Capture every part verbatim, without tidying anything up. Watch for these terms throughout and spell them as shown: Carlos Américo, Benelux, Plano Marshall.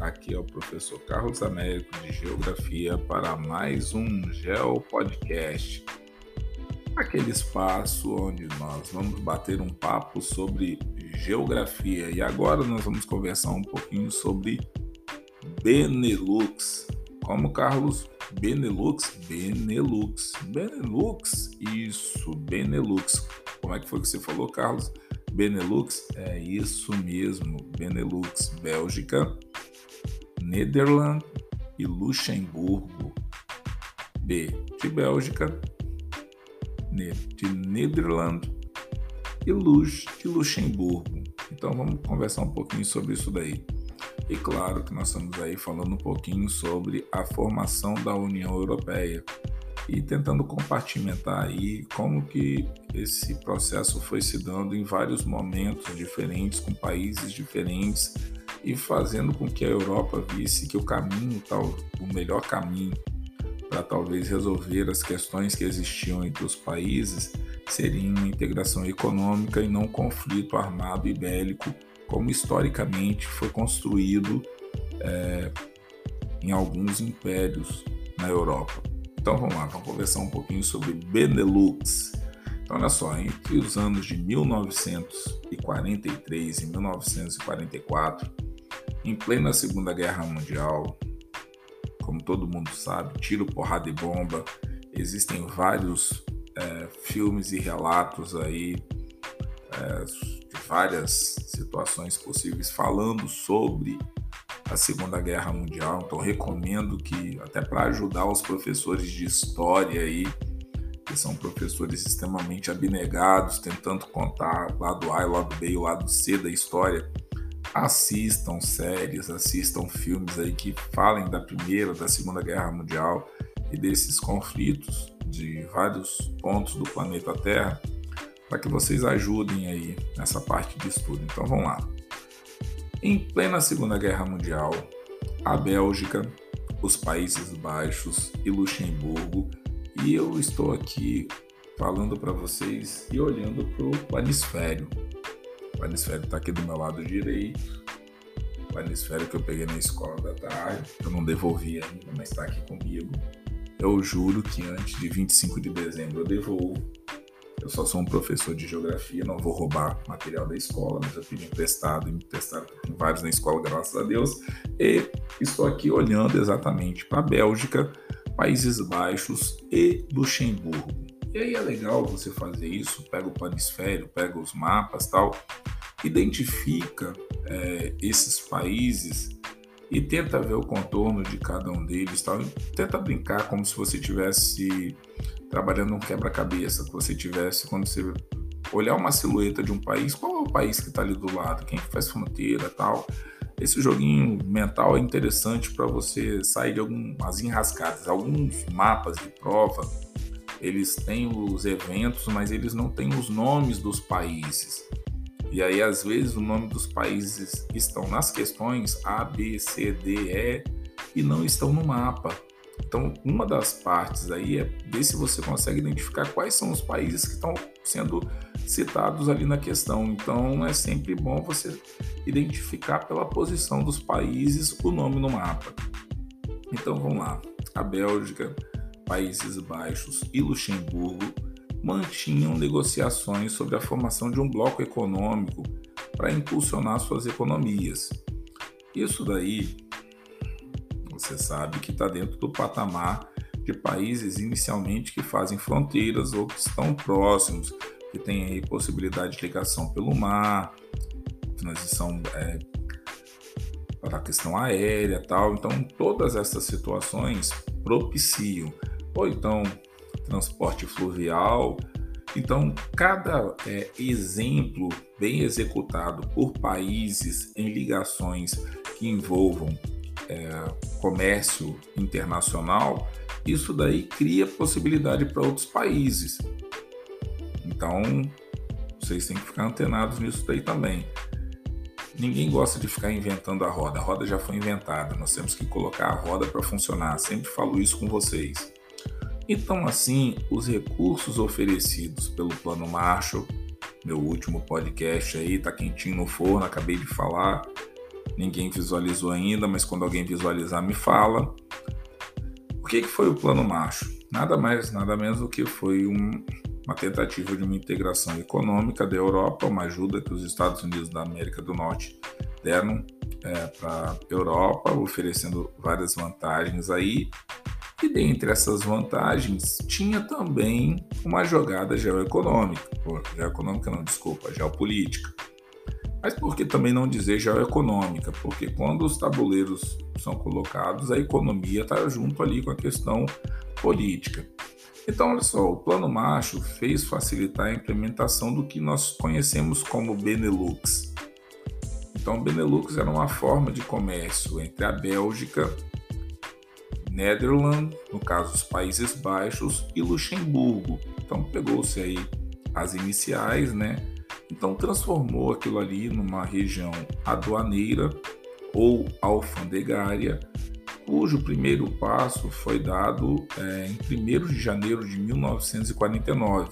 Aqui é o professor Carlos Américo de Geografia para mais um GeoPodcast, aquele espaço onde nós vamos bater um papo sobre geografia. E agora nós vamos conversar um pouquinho sobre Benelux. Como, Carlos? Benelux? Benelux. Benelux. Isso, Benelux. Como é que foi que você falou, Carlos? Benelux? É isso mesmo. Benelux, Bélgica, Nederland e Luxemburgo. B de Bélgica, N de Nederland e Lux de Luxemburgo. Então vamos conversar um pouquinho sobre isso daí. E claro que nós estamos aí falando um pouquinho sobre a formação da União Europeia e tentando compartimentar aí como que esse processo foi se dando em vários momentos diferentes, com países diferentes, e fazendo com que a Europa visse que o caminho, tal, o melhor caminho para talvez resolver as questões que existiam entre os países seria uma integração econômica e não um conflito armado e bélico, como historicamente foi construído é, em alguns impérios na Europa. Então vamos lá, vamos conversar um pouquinho sobre Benelux. Então olha só, entre os anos de mil novecentos e quarenta e três e mil novecentos e quarenta e quatro, em plena Segunda Guerra Mundial, como todo mundo sabe, tiro, porrada e bomba, existem vários é, filmes e relatos aí, é, várias situações possíveis falando sobre a Segunda Guerra Mundial. Então recomendo que, até para ajudar os professores de história aí, que são professores extremamente abnegados, tentando contar lado A, lado B e lado C da história, assistam séries, assistam filmes aí que falem da Primeira, da Segunda Guerra Mundial e desses conflitos de vários pontos do planeta Terra, para que vocês ajudem aí nessa parte de estudo. Então vamos lá. Em plena Segunda Guerra Mundial, a Bélgica, os Países Baixos e Luxemburgo, e eu estou aqui falando para vocês e olhando para o planisfério. O planisfério está aqui do meu lado direito, o planisfério que eu peguei na escola da tarde, eu não devolvi ainda, mas está aqui comigo. Eu juro que antes de vinte e cinco de dezembro eu devolvo. Eu só sou um professor de geografia, não vou roubar material da escola, mas eu pedi emprestado, emprestado tem vários na escola, graças a Deus. E estou aqui olhando exatamente para a Bélgica, Países Baixos e Luxemburgo. E aí é legal você fazer isso, pega o planisfério, pega os mapas e tal, identifica é, esses países e tenta ver o contorno de cada um deles, tal. Tenta brincar como se você estivesse trabalhando um quebra-cabeça, que você tivesse, quando você olhar uma silhueta de um país, qual é o país que está ali do lado, quem que faz fronteira, tal. Esse joguinho mental é interessante para você sair de algumas enrascadas. Alguns mapas de prova, eles têm os eventos, mas eles não têm os nomes dos países. E aí, às vezes, o nome dos países estão nas questões A, B, C, D, E e não estão no mapa. Então, uma das partes aí é ver se você consegue identificar quais são os países que estão sendo citados ali na questão. Então, é sempre bom você identificar pela posição dos países o nome no mapa. Então, vamos lá. A Bélgica, Países Baixos e Luxemburgo mantinham negociações sobre a formação de um bloco econômico para impulsionar suas economias. Isso daí, você sabe que está dentro do patamar de países inicialmente que fazem fronteiras ou que estão próximos, que têm aí possibilidade de ligação pelo mar, transição é, para a questão aérea e tal. Então, todas essas situações propiciam, ou então transporte fluvial. Então, cada é, exemplo bem executado por países em ligações que envolvam É, comércio internacional, isso daí cria possibilidade para outros países. Então, vocês têm que ficar antenados nisso daí também. Ninguém gosta de ficar inventando a roda. A roda já foi inventada. Nós temos que colocar a roda para funcionar. Sempre falo isso com vocês. Então, assim, os recursos oferecidos pelo Plano Marshall, meu último podcast aí, tá quentinho no forno, acabei de falar, Ninguém visualizou ainda, mas quando alguém visualizar, me fala. O que, que foi o Plano Marshall? Nada mais, nada menos do que foi um, uma tentativa de uma integração econômica da Europa, uma ajuda que os Estados Unidos da América do Norte deram é, para a Europa, oferecendo várias vantagens aí. E dentre essas vantagens, tinha também uma jogada geoeconômica. Pô, geoeconômica não, desculpa, geopolítica. Mas por que também não dizer geoeconômica? Porque quando os tabuleiros são colocados, a economia está junto ali com a questão política. Então, olha só, o Plano Marshall fez facilitar a implementação do que nós conhecemos como Benelux. Então, Benelux era uma forma de comércio entre a Bélgica, Netherlands, no caso os Países Baixos, e Luxemburgo. Então pegou-se aí as iniciais, né? Então transformou aquilo ali numa região aduaneira ou alfandegária, cujo primeiro passo foi dado é, em primeiro de janeiro de mil novecentos e quarenta e nove,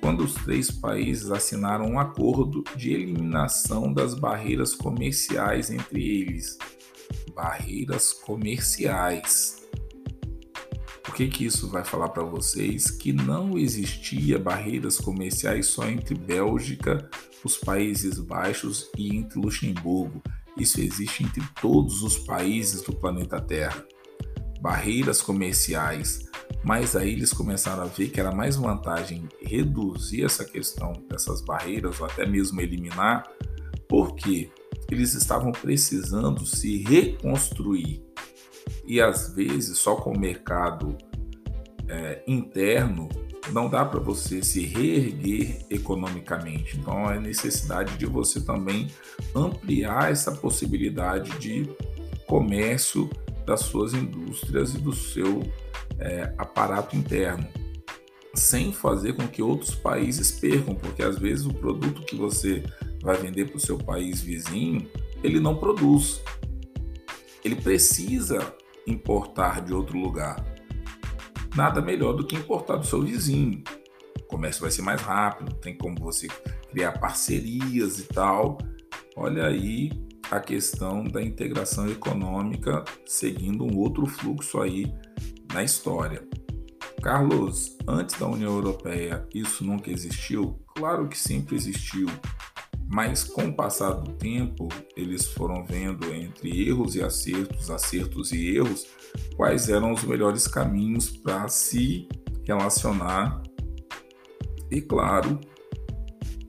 quando os três países assinaram um acordo de eliminação das barreiras comerciais entre eles. Barreiras comerciais. O que que isso vai falar para vocês? Que não existia barreiras comerciais só entre Bélgica, os Países Baixos e entre Luxemburgo. Isso existe entre todos os países do planeta Terra. Barreiras comerciais. Mas aí eles começaram a ver que era mais vantagem reduzir essa questão dessas barreiras ou até mesmo eliminar. Por quê? Eles estavam precisando se reconstruir. E às vezes só com o mercado é, interno não dá para você se reerguer economicamente. Então é necessidade de você também ampliar essa possibilidade de comércio das suas indústrias e do seu é, aparato interno, sem fazer com que outros países percam, porque às vezes o produto que você vai vender para o seu país vizinho, ele não produz. Ele precisa importar de outro lugar. Nada melhor do que importar do seu vizinho. O comércio vai ser mais rápido, tem como você criar parcerias e tal. Olha aí a questão da integração econômica seguindo um outro fluxo aí na história. Carlos, antes da União Europeia isso nunca existiu? Claro que sempre existiu. Mas com o passar do tempo, eles foram vendo entre erros e acertos, acertos e erros, quais eram os melhores caminhos para se relacionar e, claro,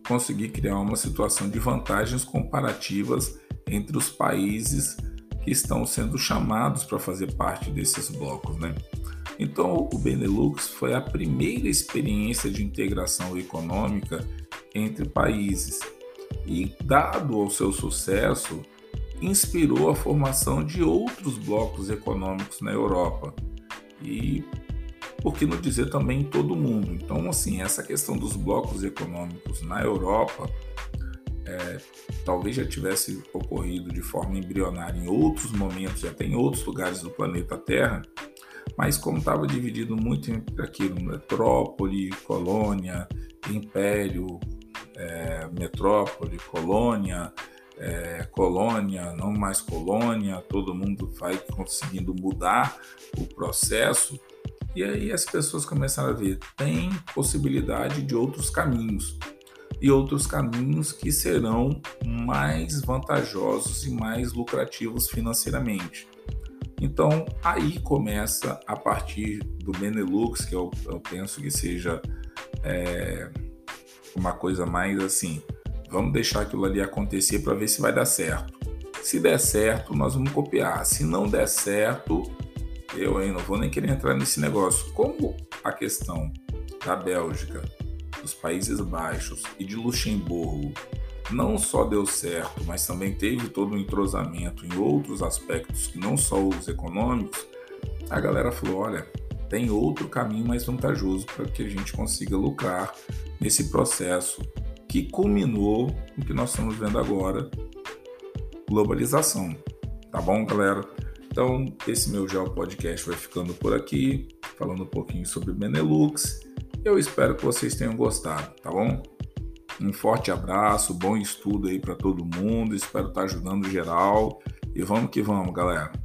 conseguir criar uma situação de vantagens comparativas entre os países que estão sendo chamados para fazer parte desses blocos, né? Então, o Benelux foi a primeira experiência de integração econômica entre países. E, dado ao seu sucesso, inspirou a formação de outros blocos econômicos na Europa. E, por que não dizer, também em todo o mundo. Então, assim, essa questão dos blocos econômicos na Europa é, talvez já tivesse ocorrido de forma embrionária em outros momentos, já tem outros lugares do planeta Terra, mas como estava dividido muito entre aquilo, metrópole, colônia, império, É, metrópole, colônia, é, colônia, não mais colônia, todo mundo vai conseguindo mudar o processo, e aí as pessoas começaram a ver, tem possibilidade de outros caminhos, e outros caminhos que serão mais vantajosos e mais lucrativos financeiramente. Então, aí começa, a partir do Benelux, que eu, eu penso que seja... É, uma coisa mais assim, vamos deixar aquilo ali acontecer para ver se vai dar certo. Se der certo, nós vamos copiar. Se não der certo, eu hein, não vou nem querer entrar nesse negócio. Como a questão da Bélgica, dos Países Baixos e de Luxemburgo não só deu certo, mas também teve todo um entrosamento em outros aspectos que não só os econômicos, a galera falou, olha, tem outro caminho mais vantajoso para que a gente consiga lucrar nesse processo que culminou com o que nós estamos vendo agora, globalização. Tá bom, galera? Então, esse meu Geo Podcast vai ficando por aqui, falando um pouquinho sobre Benelux. Eu espero que vocês tenham gostado, tá bom? Um forte abraço, bom estudo aí para todo mundo, espero estar ajudando geral e vamos que vamos, galera.